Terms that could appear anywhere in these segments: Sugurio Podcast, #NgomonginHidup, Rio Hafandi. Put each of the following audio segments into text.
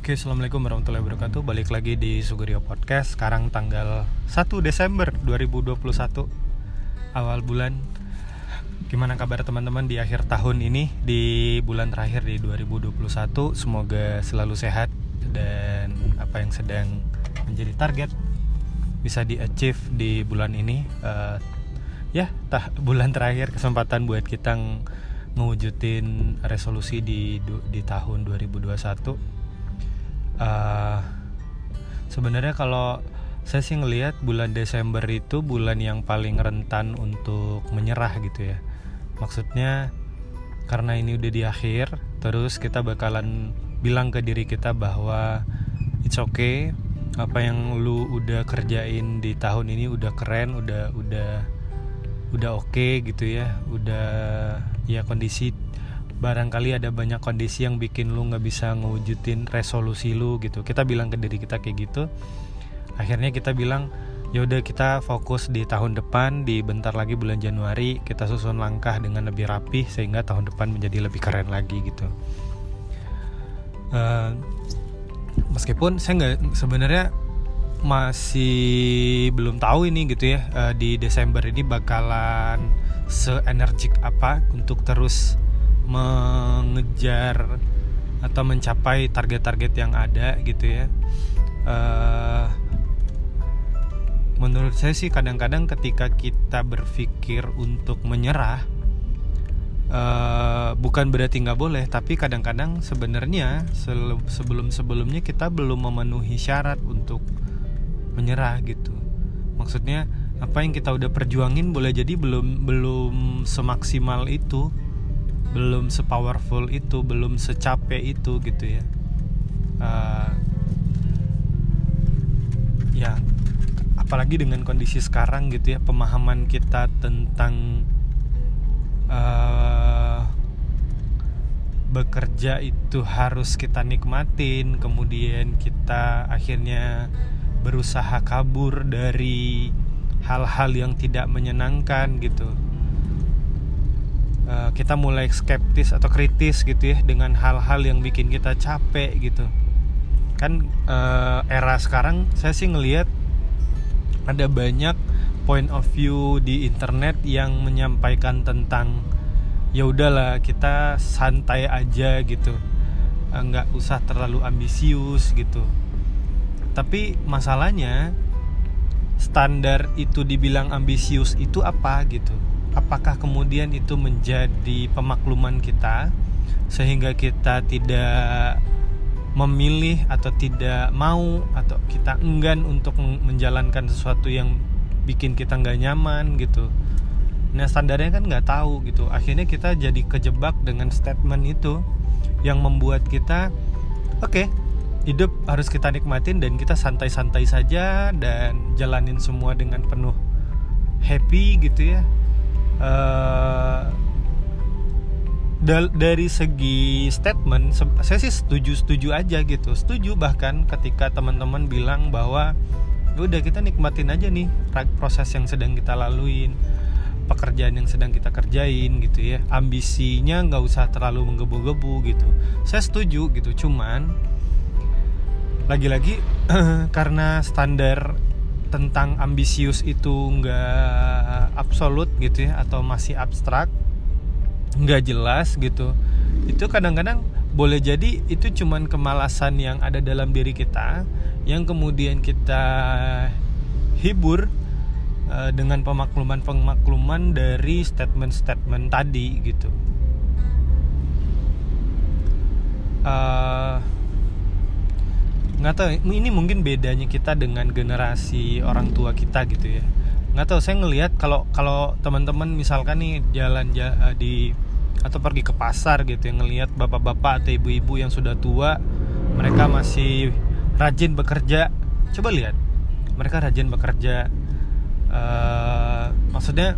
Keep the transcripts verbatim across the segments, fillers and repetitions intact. Oke, Assalamualaikum warahmatullahi wabarakatuh. Balik lagi di Sugurio Podcast. Sekarang tanggal satu Desember dua ribu dua puluh satu, awal bulan. Gimana kabar teman-teman di akhir tahun ini, di bulan terakhir di dua ribu dua puluh satu? Semoga selalu sehat dan apa yang sedang menjadi target bisa di-achieve di bulan ini. uh, Ya, tah, bulan terakhir kesempatan buat kita ngewujudin resolusi di, di tahun dua ribu dua puluh satu. Uh, sebenarnya kalau saya sih ngelihat bulan Desember itu bulan yang paling rentan untuk menyerah gitu ya. Maksudnya karena ini udah di akhir, terus kita bakalan bilang ke diri kita bahwa it's okay, apa yang lu udah kerjain di tahun ini udah keren, udah udah udah oke okay gitu ya. Udah ya, kondisi barangkali ada banyak kondisi yang bikin lu gak bisa ngewujudin resolusi lu gitu. Kita bilang ke diri kita kayak gitu. Akhirnya kita bilang, yaudah kita fokus di tahun depan, di bentar lagi bulan Januari kita susun langkah dengan lebih rapih sehingga tahun depan menjadi lebih keren lagi gitu. uh, Meskipun saya gak, sebenarnya masih belum tahu ini gitu ya, uh, di Desember ini bakalan se-energik apa untuk terus mengejar atau mencapai target-target yang ada gitu ya. Uh, menurut saya sih kadang-kadang ketika kita berpikir untuk menyerah, uh, bukan berarti nggak boleh, tapi kadang-kadang sebenarnya sebelum-sebelumnya kita belum memenuhi syarat untuk menyerah gitu. Maksudnya apa yang kita udah perjuangin boleh jadi belum belum semaksimal itu, belum sepowerful itu, belum secapek itu gitu ya. Uh, ya, apalagi dengan kondisi sekarang gitu ya, pemahaman kita tentang uh, bekerja itu harus kita nikmatin, kemudian kita akhirnya berusaha kabur dari hal-hal yang tidak menyenangkan gitu. Kita mulai skeptis atau kritis gitu ya dengan hal-hal yang bikin kita capek gitu kan. Uh, era sekarang saya sih ngelihat ada banyak point of view di internet yang menyampaikan tentang ya udahlah kita santai aja gitu, uh, nggak usah terlalu ambisius gitu. Tapi masalahnya standar itu dibilang ambisius itu apa gitu? Apakah kemudian itu menjadi pemakluman kita sehingga kita tidak memilih atau tidak mau atau kita enggan untuk menjalankan sesuatu yang bikin kita nggak nyaman gitu? Nah, standarnya kan nggak tahu gitu. Akhirnya kita jadi kejebak dengan statement itu yang membuat kita oke, okay, hidup harus kita nikmatin dan kita santai-santai saja dan jalanin semua dengan penuh happy gitu ya. Uh, dal- dari segi statement se- saya sih setuju-setuju aja gitu. Setuju bahkan ketika teman-teman bilang bahwa udah kita nikmatin aja nih proses yang sedang kita laluin, pekerjaan yang sedang kita kerjain gitu ya. Ambisinya gak usah terlalu menggebu-gebu gitu. Saya setuju gitu, cuman lagi-lagi karena standar tentang ambisius itu nggak absolut gitu ya, atau masih abstrak, nggak jelas gitu. Itu kadang-kadang boleh jadi itu cuman kemalasan yang ada dalam diri kita yang kemudian kita hibur uh, dengan pemakluman-pemakluman dari statement-statement tadi gitu. Uh, nggak tahu, ini mungkin bedanya kita dengan generasi orang tua kita gitu ya. Nggak tahu, saya ngelihat kalau kalau teman-teman misalkan nih jalan ja, di atau pergi ke pasar gitu ya, ngelihat bapak-bapak atau ibu-ibu yang sudah tua, mereka masih rajin bekerja. Coba lihat, mereka rajin bekerja. Uh, maksudnya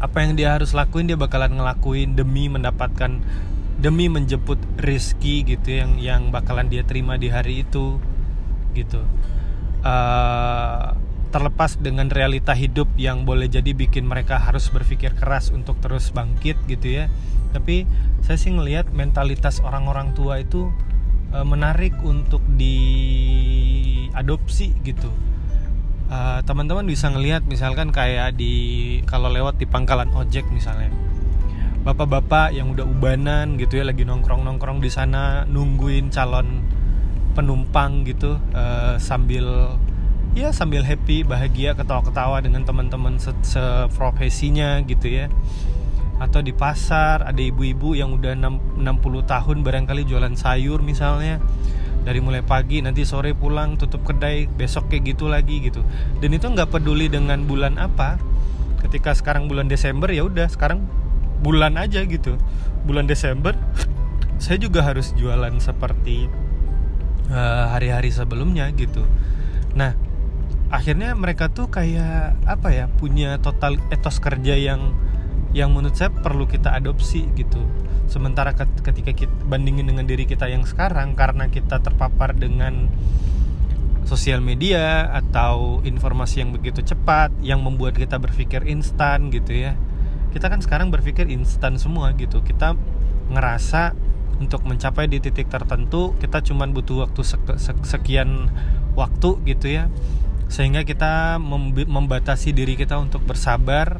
apa yang dia harus lakuin dia bakalan ngelakuin demi mendapatkan, demi menjemput rezeki gitu yang yang bakalan dia terima di hari itu gitu. Uh, terlepas dengan realita hidup yang boleh jadi bikin mereka harus berpikir keras untuk terus bangkit gitu ya. Tapi saya sih ngelihat mentalitas orang-orang tua itu uh, menarik untuk diadopsi gitu. Uh, teman-teman bisa ngelihat misalkan kayak di kalau lewat di pangkalan ojek misalnya, bapak-bapak yang udah ubanan gitu ya, lagi nongkrong-nongkrong di sana nungguin calon penumpang gitu, uh, sambil ya sambil happy, bahagia, ketawa-ketawa dengan teman-teman seprofesinya gitu ya. Atau di pasar ada ibu-ibu yang udah enam puluh tahun barangkali jualan sayur misalnya, dari mulai pagi nanti sore pulang tutup kedai, besok kayak gitu lagi gitu. Dan itu nggak peduli dengan bulan apa. Ketika sekarang bulan Desember, ya udah sekarang bulan aja gitu. Bulan Desember saya juga harus jualan seperti uh, hari-hari sebelumnya gitu. Nah, akhirnya mereka tuh kayak apa ya, punya total etos kerja yang yang menurut saya perlu kita adopsi gitu. Sementara ketika kita bandingin dengan diri kita yang sekarang, karena kita terpapar dengan sosial media atau informasi yang begitu cepat yang membuat kita berpikir instan gitu ya. Kita kan sekarang berpikir instan semua gitu. Kita ngerasa untuk mencapai di titik tertentu kita cuman butuh waktu sekian waktu gitu ya. Sehingga kita membatasi diri kita untuk bersabar.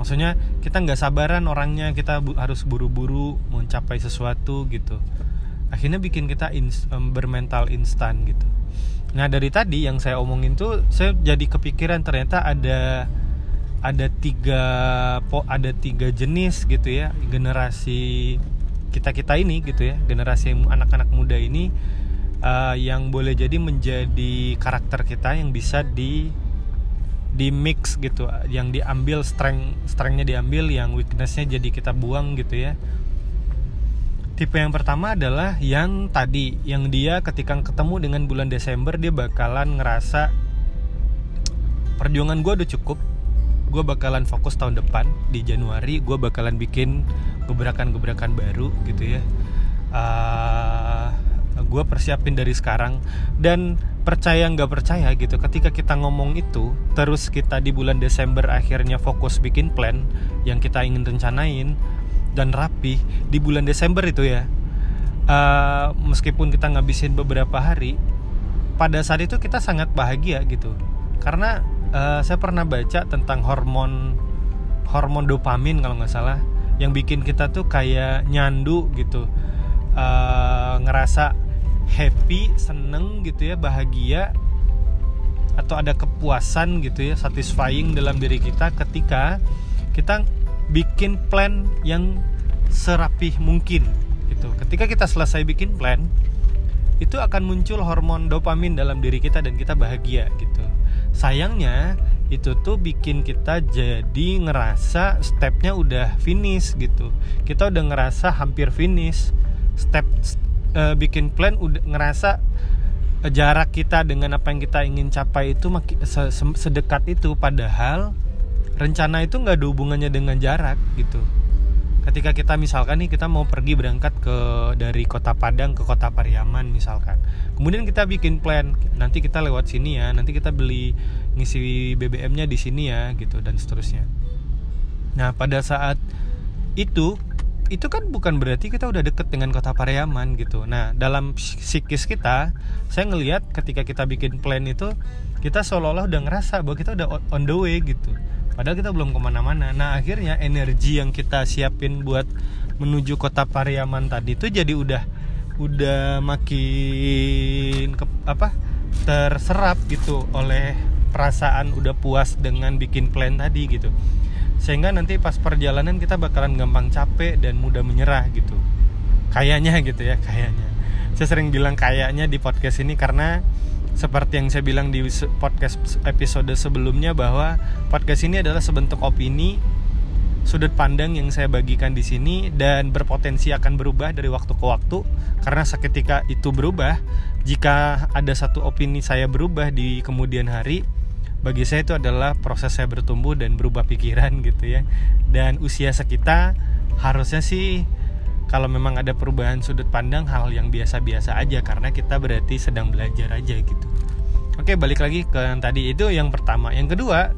Maksudnya kita gak sabaran orangnya, kita bu- harus buru-buru mencapai sesuatu gitu. Akhirnya bikin kita ins- bermental instan gitu. Nah, dari tadi yang saya omongin tuh saya jadi kepikiran ternyata ada ada tiga po, ada tiga jenis gitu ya, generasi kita-kita ini gitu ya, generasi anak-anak muda ini uh, yang boleh jadi menjadi karakter kita yang bisa di di mix gitu, yang diambil strength strengthnya diambil, yang weaknessnya jadi kita buang gitu ya. Tipe yang pertama adalah yang tadi, yang dia ketika ketemu dengan bulan Desember dia bakalan ngerasa perjuangan gue udah cukup, gue bakalan fokus tahun depan di Januari, gue bakalan bikin gebrakan-gebrakan baru gitu ya. Uh, gue persiapin dari sekarang. Dan percaya nggak percaya gitu, ketika kita ngomong itu terus kita di bulan Desember akhirnya fokus bikin plan yang kita ingin rencanain dan rapi di bulan Desember itu ya, uh, meskipun kita ngabisin beberapa hari, pada saat itu kita sangat bahagia gitu. Karena uh, saya pernah baca tentang hormon hormon dopamin kalau nggak salah, yang bikin kita tuh kayak nyandu gitu, uh, ngerasa happy, seneng gitu ya, bahagia atau ada kepuasan gitu ya, satisfying dalam diri kita ketika kita bikin plan yang serapih mungkin gitu. Ketika kita selesai bikin plan, itu akan muncul hormon dopamin dalam diri kita dan kita bahagia gitu. Sayangnya itu tuh bikin kita jadi ngerasa stepnya udah finish gitu. Kita udah ngerasa hampir finish step Uh, bikin plan, udah ngerasa uh, jarak kita dengan apa yang kita ingin capai itu maki, se, se, sedekat itu, padahal rencana itu nggak ada hubungannya dengan jarak gitu. Ketika kita misalkan nih kita mau pergi berangkat ke dari kota Padang ke kota Pariaman misalkan, kemudian kita bikin plan, nanti kita lewat sini ya, nanti kita beli ngisi B B M-nya di sini ya gitu, dan seterusnya. Nah, pada saat itu itu kan bukan berarti kita udah deket dengan kota Pariaman gitu. Nah, dalam psikis kita, saya ngelihat ketika kita bikin plan itu, kita seolah-olah udah ngerasa bahwa kita udah on the way gitu, padahal kita belum kemana-mana. Nah, akhirnya energi yang kita siapin buat menuju kota Pariaman tadi itu jadi udah udah makin ke, apa terserap gitu oleh perasaan udah puas dengan bikin plan tadi gitu. Sehingga nanti pas perjalanan kita bakalan gampang capek dan mudah menyerah gitu. Kayaknya gitu ya, kayaknya. Saya sering bilang kayaknya di podcast ini karena seperti yang saya bilang di podcast episode sebelumnya bahwa podcast ini adalah sebentuk opini, sudut pandang yang saya bagikan di sini dan berpotensi akan berubah dari waktu ke waktu, karena seketika itu berubah. Jika ada satu opini saya berubah di kemudian hari, bagi saya itu adalah proses saya bertumbuh dan berubah pikiran gitu ya. Dan usia sekitar harusnya sih kalau memang ada perubahan sudut pandang hal yang biasa-biasa aja, karena kita berarti sedang belajar aja gitu. Oke, balik lagi ke yang tadi, itu yang pertama. Yang kedua,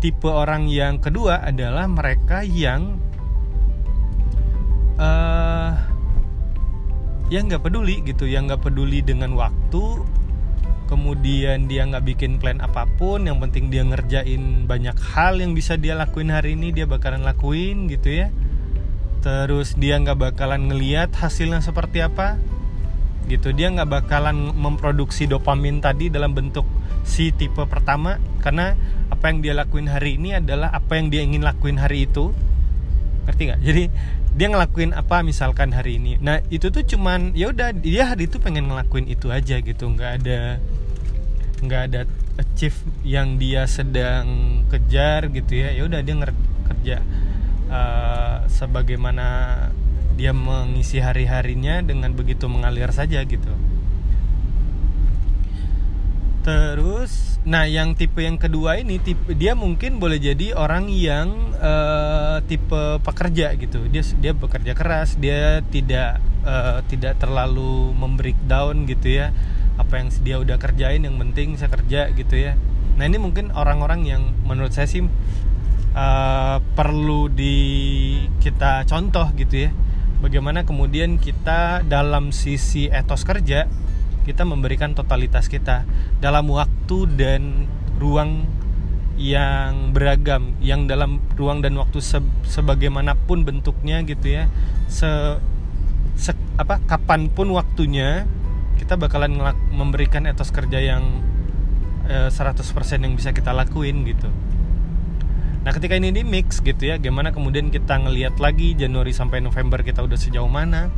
tipe orang yang kedua adalah mereka yang uh, yang nggak peduli gitu, yang nggak peduli dengan waktu, kemudian dia nggak bikin plan apapun, yang penting dia ngerjain banyak hal yang bisa dia lakuin hari ini, dia bakalan lakuin gitu ya. Terus dia nggak bakalan ngelihat hasilnya seperti apa gitu, dia nggak bakalan memproduksi dopamin tadi dalam bentuk si tipe pertama, karena apa yang dia lakuin hari ini adalah apa yang dia ingin lakuin hari itu, ngerti nggak? Jadi dia ngelakuin apa misalkan hari ini, nah itu tuh cuman ya udah dia hari itu pengen ngelakuin itu aja gitu, nggak ada nggak ada achieve yang dia sedang kejar gitu ya. Ya udah dia nger- kerja uh, sebagaimana dia mengisi hari-harinya, dengan begitu mengalir saja gitu. Terus, nah yang tipe yang kedua ini, tipe, dia mungkin boleh jadi orang yang uh, tipe pekerja gitu. Dia dia bekerja keras, dia tidak uh, tidak terlalu membreakdown gitu ya. Apa yang dia udah kerjain yang penting saya kerja gitu ya. Nah ini mungkin orang-orang yang menurut saya sih uh, perlu di kita contoh gitu ya. Bagaimana kemudian kita dalam sisi etos kerja, kita memberikan totalitas kita dalam waktu dan ruang yang beragam, yang dalam ruang dan waktu se- sebagaimanapun bentuknya gitu ya, se, se apa kapanpun waktunya kita bakalan ngelak- memberikan etos kerja yang e, seratus persen yang bisa kita lakuin gitu. Nah ketika ini di mix gitu ya, gimana kemudian kita ngelihat lagi Januari sampai November kita udah sejauh mana,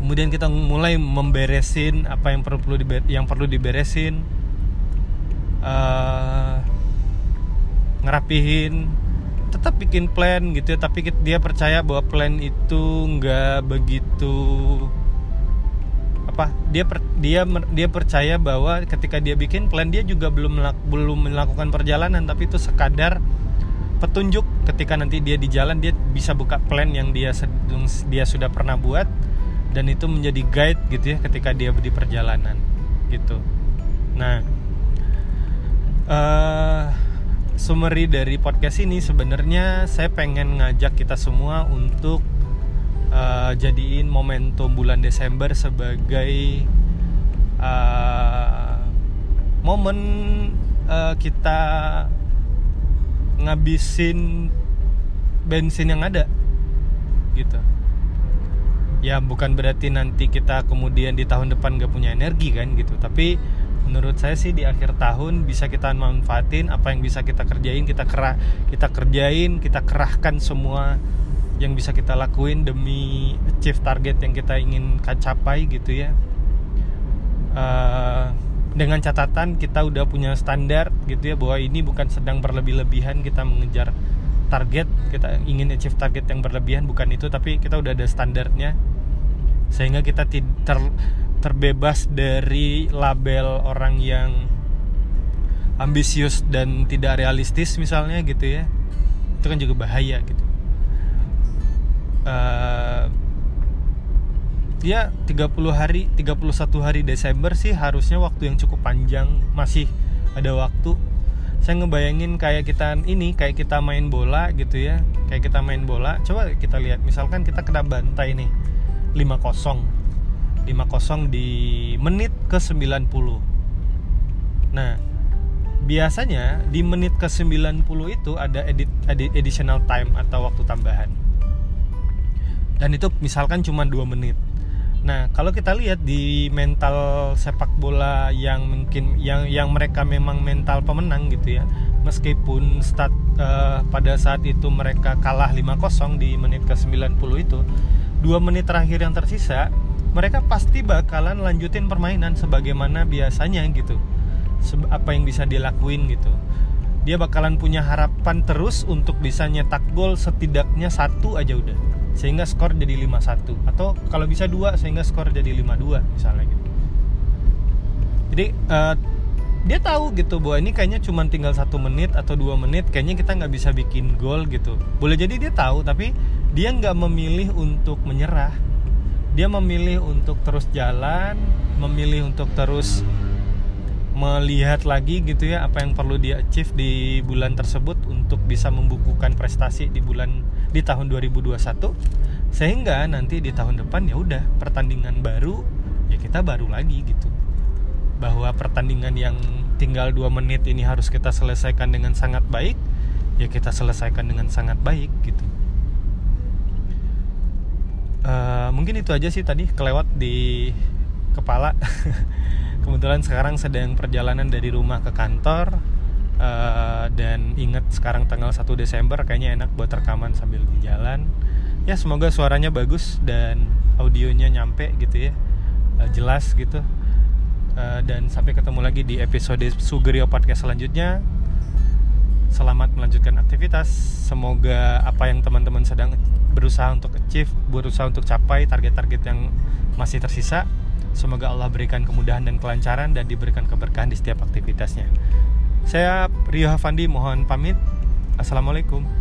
kemudian kita mulai memberesin apa yang perlu diber- yang perlu diberesin, uh, ngerapihin, tetap bikin plan gitu ya, tapi dia percaya bahwa plan itu nggak begitu apa, dia per- dia mer- dia percaya bahwa ketika dia bikin plan dia juga belum melak- belum melakukan perjalanan, tapi itu sekadar petunjuk ketika nanti dia di jalan dia bisa buka plan yang dia sedang dia sudah pernah buat, dan itu menjadi guide gitu ya ketika dia di perjalanan gitu. Nah, uh, summary dari podcast ini sebenarnya saya pengen ngajak kita semua untuk uh, jadiin momentum bulan Desember sebagai uh, momen uh, kita ngabisin bensin yang ada gitu. Ya bukan berarti nanti kita kemudian di tahun depan gak punya energi kan gitu, tapi menurut saya sih di akhir tahun bisa kita manfaatin apa yang bisa kita kerjain, kita kerah, kita kerjain, kita kerahkan semua yang bisa kita lakuin demi achieve target yang kita ingin capai gitu ya. Uh, dengan catatan kita udah punya standar gitu ya, bahwa ini bukan sedang berlebih-lebihan kita mengejar target, kita ingin achieve target yang berlebihan, bukan itu, tapi kita udah ada standarnya sehingga kita ter, terbebas dari label orang yang ambisius dan tidak realistis misalnya gitu ya, itu kan juga bahaya gitu. Uh, ya tiga puluh hari, tiga puluh satu hari Desember sih harusnya waktu yang cukup panjang, masih ada waktu. Saya ngebayangin kayak kita ini, kayak kita main bola gitu ya, kayak kita main bola, coba kita lihat, misalkan kita kena bantai nih lima kosong di menit ke sembilan puluh. Nah biasanya di menit ke sembilan puluh itu ada edit, edit, additional time atau waktu tambahan, dan itu misalkan cuma dua menit. Nah, kalau kita lihat di mental sepak bola yang mungkin yang yang mereka memang mental pemenang gitu ya. Meskipun start uh, pada saat itu mereka kalah lima kosong di menit ke sembilan puluh itu, dua menit terakhir yang tersisa, mereka pasti bakalan lanjutin permainan sebagaimana biasanya gitu. Seb- apa yang bisa dilakuin gitu. Dia bakalan punya harapan terus untuk bisa nyetak gol setidaknya satu aja udah, sehingga skor jadi lima satu, atau kalau bisa dua sehingga skor jadi lima dua misalnya gitu. Jadi uh, dia tahu gitu bahwa ini kayaknya cuma tinggal satu menit atau dua menit, kayaknya kita gak bisa bikin gol gitu. Boleh jadi dia tahu, tapi dia gak memilih untuk menyerah. Dia memilih untuk terus jalan, memilih untuk terus melihat lagi gitu ya apa yang perlu dia achieve di bulan tersebut untuk bisa membukukan prestasi di bulan di tahun dua ribu dua puluh satu, Sehingga nanti di tahun depan ya udah pertandingan baru ya kita baru lagi gitu. Bahwa pertandingan yang tinggal dua menit ini harus kita selesaikan dengan sangat baik, ya kita selesaikan dengan sangat baik gitu. Uh, mungkin itu aja sih tadi kelewat di kepala. Kebetulan sekarang sedang perjalanan dari rumah ke kantor, uh, dan ingat sekarang tanggal satu Desember, kayaknya enak buat rekaman sambil di jalan. Ya semoga suaranya bagus dan audionya nyampe gitu ya, uh, jelas gitu. uh, Dan sampai ketemu lagi di episode Sugurio Podcast selanjutnya. Selamat melanjutkan aktivitas. Semoga apa yang teman-teman sedang berusaha untuk achieve, berusaha untuk capai target-target yang masih tersisa, semoga Allah berikan kemudahan dan kelancaran dan diberikan keberkahan di setiap aktivitasnya. Saya Rio Hafandi mohon pamit. Assalamualaikum.